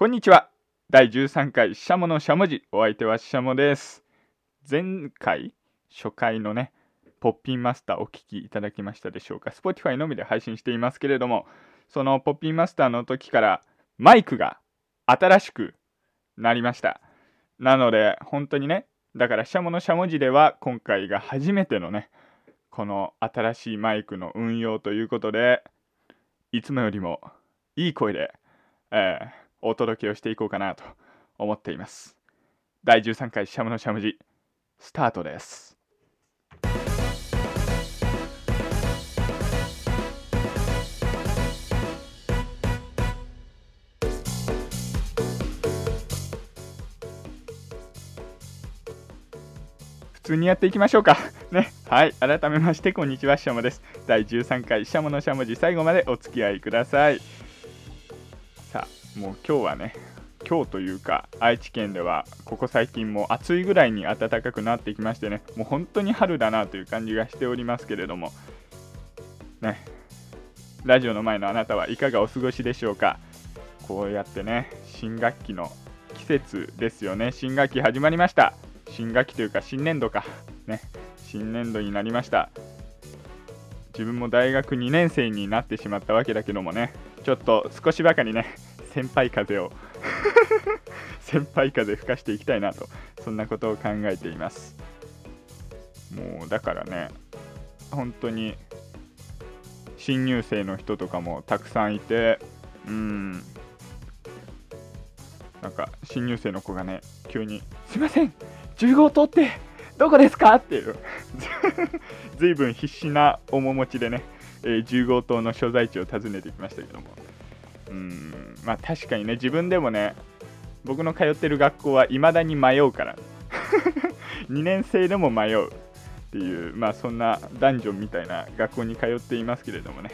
こんにちは。第13回しゃものしゃもじ、お相手はしゃもです。前回初回のねポッピンマスターお聞きいただきましたでしょうか。 Spotify のみで配信していますけれども、そのポッピンマスターの時からマイクが新しくなりました。なので本当にね、だからしゃものしゃもじでは今回が初めてのねこの新しいマイクの運用ということで、いつもよりもいい声で、お届けをしていこうかなと思っています。第13回しゃものしゃもじスタートです。普通にやっていきましょうかね。はい、改めましてこんにちは、しゃもです。第13回しゃものしゃもじ、最後までお付き合いください。さあもう今日はね、今日というか愛知県ではここ最近も暑いぐらいに暖かくなってきましてね、もう本当に春だなという感じがしておりますけれどもね、ラジオの前のあなたはいかがお過ごしでしょうか。こうやってね、新学期の季節ですよね。新学期始まりました。新学期というか新年度かね、新年度になりました。自分も大学2年生になってしまったわけだけどもね、ちょっと少しばかりね先輩風を吹かしていきたいなと、そんなことを考えています。もうだからね、本当に新入生の人とかもたくさんいて、なんか新入生の子がね、急にすいません10号棟ってどこですかっていうずいぶん必死な面持ちでね、10号棟の所在地を訪ねてきましたけども、まあ確かにね、自分でもね、僕の通ってる学校は未だに迷うから2年生でも迷うっていう、まあそんなダンジョンみたいな学校に通っていますけれどもね、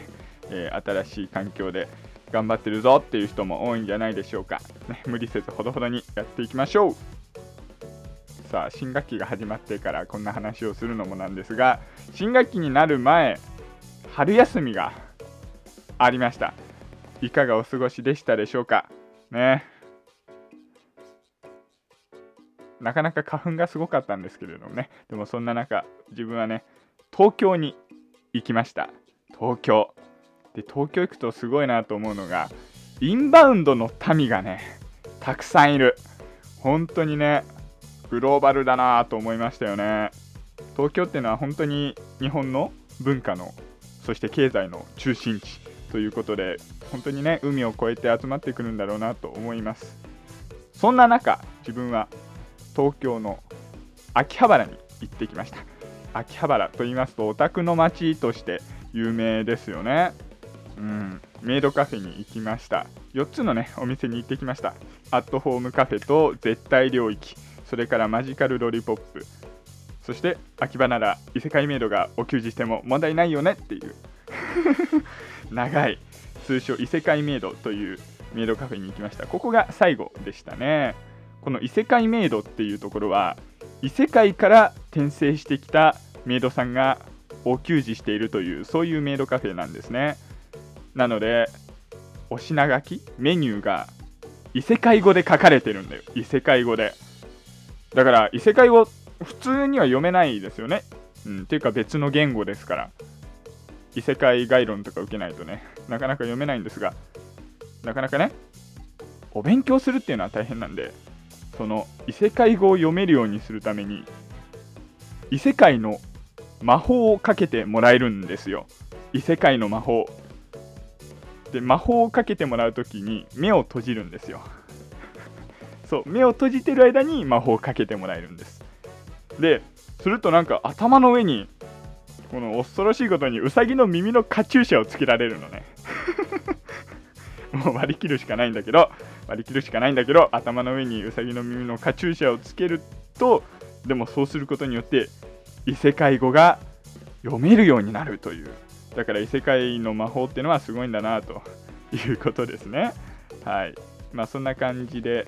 新しい環境で頑張ってるぞっていう人も多いんじゃないでしょうか、ね、無理せずほどほどにやっていきましょう。さあ新学期が始まってからこんな話をするのもなんですが、新学期になる前、春休みがありました。いかがお過ごしでしたでしょうかね。なかなか花粉がすごかったんですけれどもね、でもそんな中自分はね、東京に行きました。東京で、東京行くとすごいなと思うのが、インバウンドの民がねたくさんいる。本当にねグローバルだなと思いましたよね。東京ってのは本当に日本の文化の、そして経済の中心地ということで、本当にね海を越えて集まってくるんだろうなと思います。そんな中、自分は東京の秋葉原に行ってきました。秋葉原と言いますとオタクの街として有名ですよね。メイドカフェに行きました。4つのねお店に行ってきました。アットホームカフェと絶対領域、それからマジカルロリポップ、そして秋葉なら異世界メイドがお給仕しても問題ないよねっていう長い通称異世界メイドというメイドカフェに行きました。ここが最後でしたね。この異世界メイドっていうところは、異世界から転生してきたメイドさんがお給仕しているという、そういうメイドカフェなんですね。なのでお品書き、メニューが異世界語で書かれてるんだよ。異世界語で、だから異世界語普通には読めないですよね、っていうか別の言語ですから、異世界概論とか受けないとねなかなか読めないんですが、なかなかねお勉強するっていうのは大変なんで、その異世界語を読めるようにするために異世界の魔法をかけてもらえるんですよ。異世界の魔法で、魔法をかけてもらうときに目を閉じるんですよそう、目を閉じてる間に魔法をかけてもらえるんです。でするとなんか頭の上にこの恐ろしいことにウサギの耳のカチューシャをつけられるのねもう割り切るしかないんだけど頭の上にウサギの耳のカチューシャをつけると、でもそうすることによって異世界語が読めるようになるという、だから異世界の魔法ってのはすごいんだなということですね。はい、まあそんな感じで、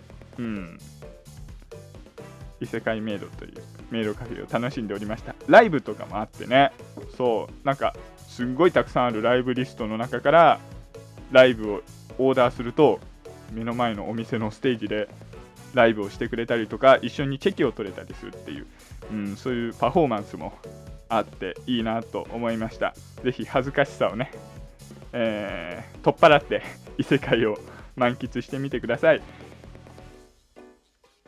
異世界メイドというメイドカフェを楽しんでおりました。ライブとかもあってね、そうなんかすんごいたくさんあるライブリストの中からライブをオーダーすると目の前のお店のステージでライブをしてくれたりとか、一緒にチェキを取れたりするっていう、そういうパフォーマンスもあっていいなと思いました。ぜひ恥ずかしさをね、取っ払って異世界を満喫してみてください。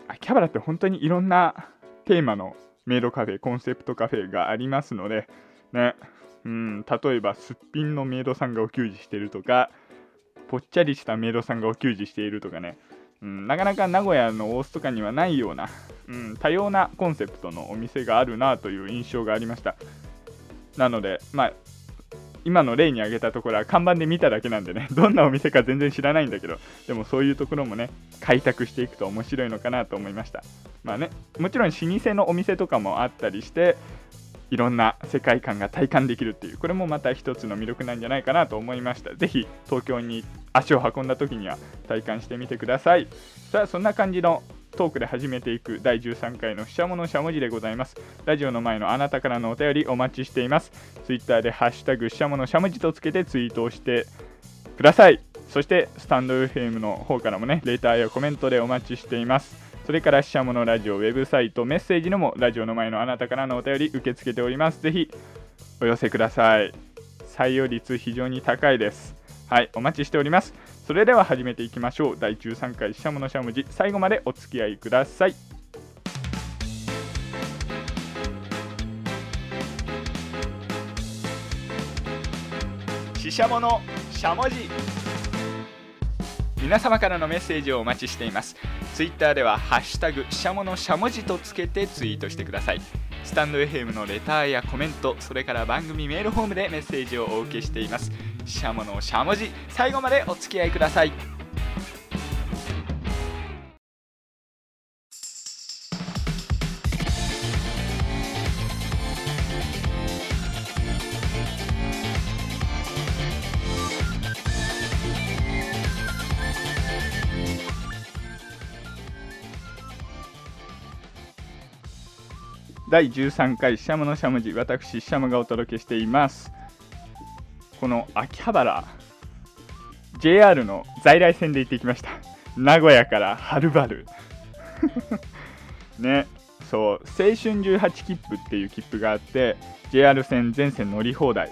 秋葉原って本当にいろんなテーマのメイドカフェ、コンセプトカフェがありますので、ね、例えばすっぴんのメイドさんがお給仕してるとか、ぽっちゃりしたメイドさんがお給仕しているとかね、なかなか名古屋の大須とかにはないような、多様なコンセプトのお店があるなという印象がありました。なので、今の例に挙げたところは看板で見ただけなんでね、どんなお店か全然知らないんだけど、でもそういうところもね、開拓していくと面白いのかなと思いました。もちろん老舗のお店とかもあったりして、いろんな世界観が体感できるっていう、これもまた一つの魅力なんじゃないかなと思いました。ぜひ東京に足を運んだ時には体感してみてください。さあ、そんな感じのトークで始めていく第13回のしゃものしゃもじでございます。ラジオの前のあなたからのお便りお待ちしています。ツイッターでハッシュタグしゃものしゃもじとつけてツイートをしてください。そしてスタンドFMの方からもね、レターやコメントでお待ちしています。それからしゃものラジオウェブサイトメッセージのもラジオの前のあなたからのお便り受け付けております。ぜひお寄せください。採用率非常に高いです。はい、お待ちしております。それでは始めていきましょう。第13回しゃものしゃもじ、最後までお付き合いください。ししゃものしゃもじ、皆様からのメッセージをお待ちしています。ツイッターではハッシュタグしゃものしゃもじとつけてツイートしてください。スタンド FM のレターやコメント、それから番組メールフォームでメッセージをお受けしています。しゃものしゃもじ、最後までお付き合いください。第13回しゃものしゃもじ、私しゃもがお届けしています。この秋葉原 JR の在来線で行ってきました。名古屋からはるばるね、そう、青春18切符っていう切符があって JR 線全線乗り放題、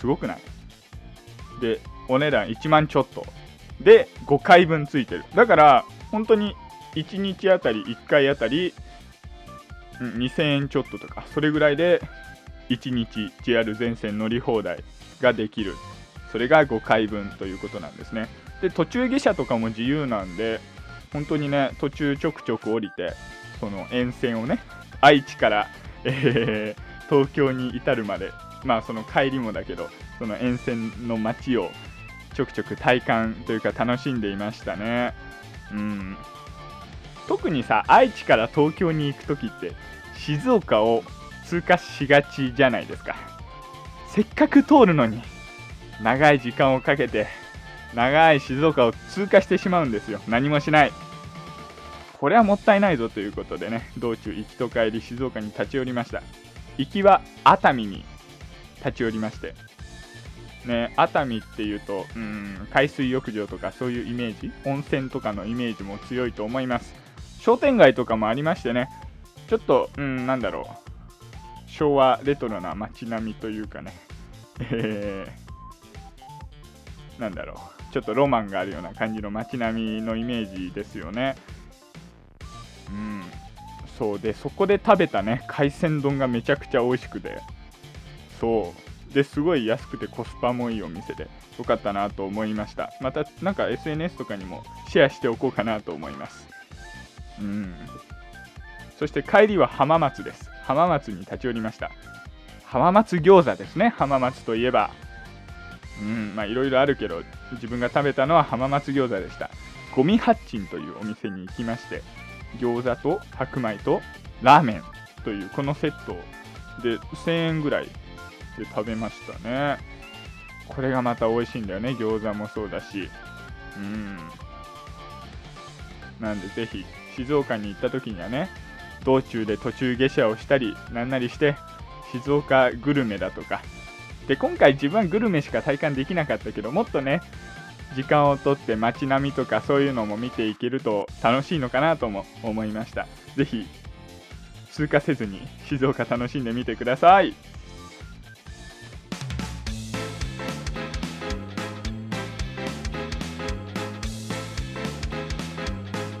すごくない？で、お値段1万ちょっとで5回分ついてる。だから本当に1日あたり1回あたり2000円ちょっととか、それぐらいで1日 JR 全線乗り放題ができる。それが5回分ということなんですね。で、途中下車とかも自由なんで、本当にね、途中ちょくちょく降りて、その沿線をね、愛知から、東京に至るまで、その帰りもだけど、その沿線の街をちょくちょく体感というか楽しんでいましたね。特にさ、愛知から東京に行くときって静岡を通過しがちじゃないですか。せっかく通るのに長い時間をかけて長い静岡を通過してしまうんですよ。何もしない。これはもったいないぞということでね、道中行きと帰り静岡に立ち寄りました。行きは熱海に立ち寄りましてね、熱海っていうと海水浴場とかそういうイメージ、温泉とかのイメージも強いと思います。商店街とかもありましてね、ちょっと、昭和レトロな街並みというかね、ちょっとロマンがあるような感じの街並みのイメージですよね。そうで、そこで食べたね、海鮮丼がめちゃくちゃ美味しくて、そうで、すごい安くてコスパもいいお店で良かったなと思いました。またなんか SNS とかにもシェアしておこうかなと思います。そして帰りは浜松です。浜松に立ち寄りました。浜松餃子ですね。浜松といえばいろいろあるけど、自分が食べたのは浜松餃子でした。ゴミ八珍というお店に行きまして、餃子と白米とラーメンというこのセットで1000円ぐらいで食べましたね。これがまた美味しいんだよね。餃子もそうだし、なんでぜひ静岡に行った時にはね、道中で途中下車をしたりなんなりして静岡グルメだとかで、今回自分はグルメしか体感できなかったけど、もっとね時間をとって街並みとかそういうのも見ていけると楽しいのかなとも思いました。ぜひ通過せずに静岡楽しんでみてください。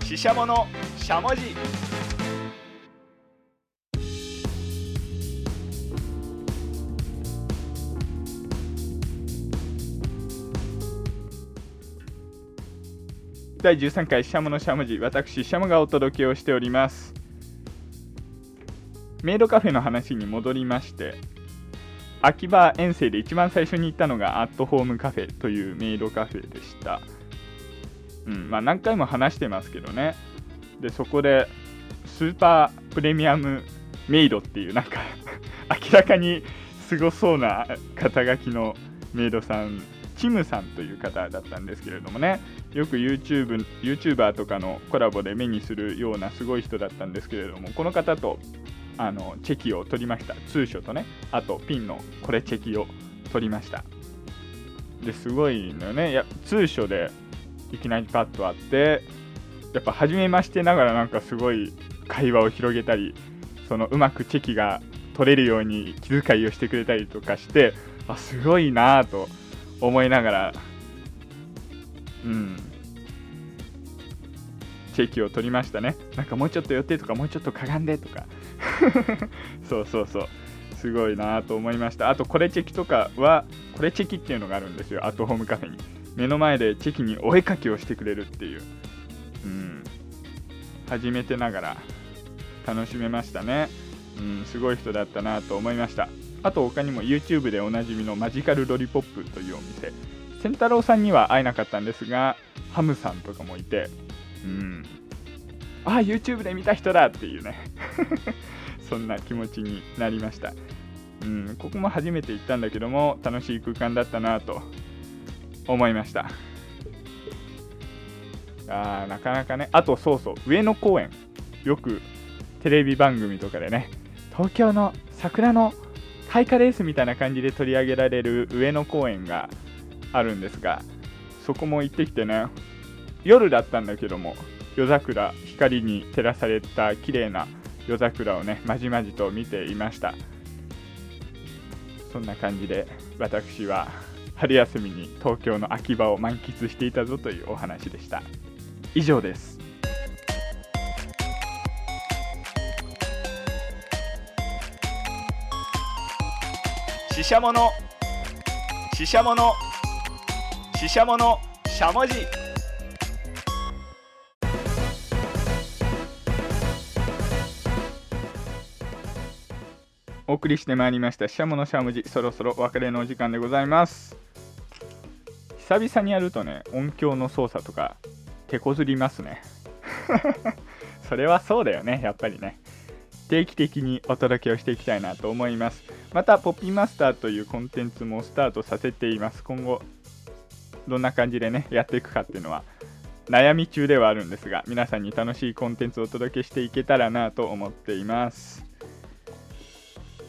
ししゃものしゃもじ。第13回ししゃものしゃもじ、私ししゃもがお届けをしております。メイドカフェの話に戻りまして、秋葉遠征で一番最初に行ったのがアットホームカフェというメイドカフェでした。何回も話してますけどね。でそこでスーパープレミアムメイドっていうなんか明らかにすごそうな肩書きのメイドさん、キムさんという方だったんですけれどもね、よく YouTuber とかのコラボで目にするようなすごい人だったんですけれども、この方とチェキを取りました。通所とね、あとピンのこれチェキを取りました。ですごいのよね。いや通所でいきなりパッと会って、やっぱ初めましてながらなんかすごい会話を広げたり、そのうまくチェキが取れるように気遣いをしてくれたりとかして、あすごいなぁと思いながら、チェキを取りましたね。なんかもうちょっと寄ってとかもうちょっとかがんでとかそうすごいなと思いました。あとこれチェキとかは、これチェキっていうのがあるんですよ、アットホームカフェに。目の前でチェキにお絵かきをしてくれるっていう、初めてながら楽しめましたね。すごい人だったなと思いました。あと他にも YouTube でおなじみのマジカルロリポップというお店、千太郎さんには会えなかったんですが、ハムさんとかもいて、あ YouTube で見た人だっていうねそんな気持ちになりました。ここも初めて行ったんだけども楽しい空間だったなと思いました。なかなかね。あとそう上野公園、よくテレビ番組とかでね、東京の桜の開花ですみたいな感じで取り上げられる上野公園があるんですが、そこも行ってきてね、夜だったんだけども夜桜、光に照らされた綺麗な夜桜をねまじまじと見ていました。そんな感じで私は春休みに東京の秋葉を満喫していたぞというお話でした。以上です。ししゃものしゃもじ。お送りしてまいりましたししゃものしゃもじ、そろそろお別れのお時間でございます。久々にやるとね、音響の操作とか手こずりますねそれはそうだよね、やっぱりね。定期的にお届けをしていきたいなと思います。またポッピーマスターというコンテンツもスタートさせています。今後どんな感じでねやっていくかっていうのは悩み中ではあるんですが、皆さんに楽しいコンテンツをお届けしていけたらなと思っています。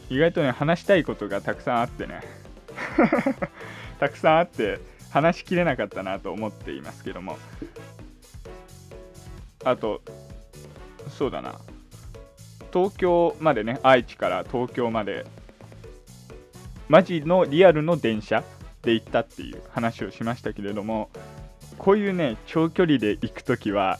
意外とね話したいことがたくさんあってねたくさんあって話しきれなかったなと思っていますけども、あとそうだな、東京までね、愛知から東京までマジのリアルの電車で行ったっていう話をしましたけれども、こういうね長距離で行くときは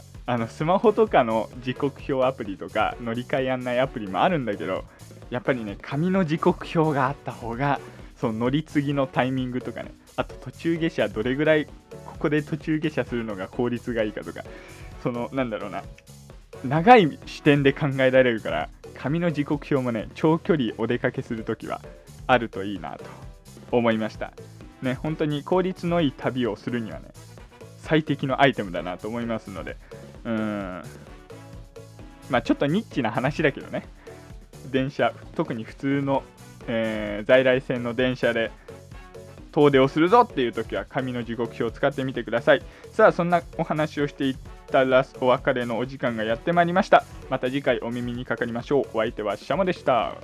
スマホとかの時刻表アプリとか乗り換え案内アプリもあるんだけど、やっぱりね紙の時刻表があった方が、その乗り継ぎのタイミングとかね、あと途中下車どれぐらい、ここで途中下車するのが効率がいいかとか、そのなんだろうな、長い視点で考えられるから紙の時刻表もね長距離お出かけするときはあるといいなと思いましたね。本当に効率のいい旅をするにはね最適のアイテムだなと思いますので、ちょっとニッチな話だけどね、電車、特に普通の、在来線の電車で遠出をするぞっていう時は紙の時刻表を使ってみてください。さあそんなお話をしていったらお別れのお時間がやってまいりました。また次回お耳にかかりましょう。お相手はししゃもでした。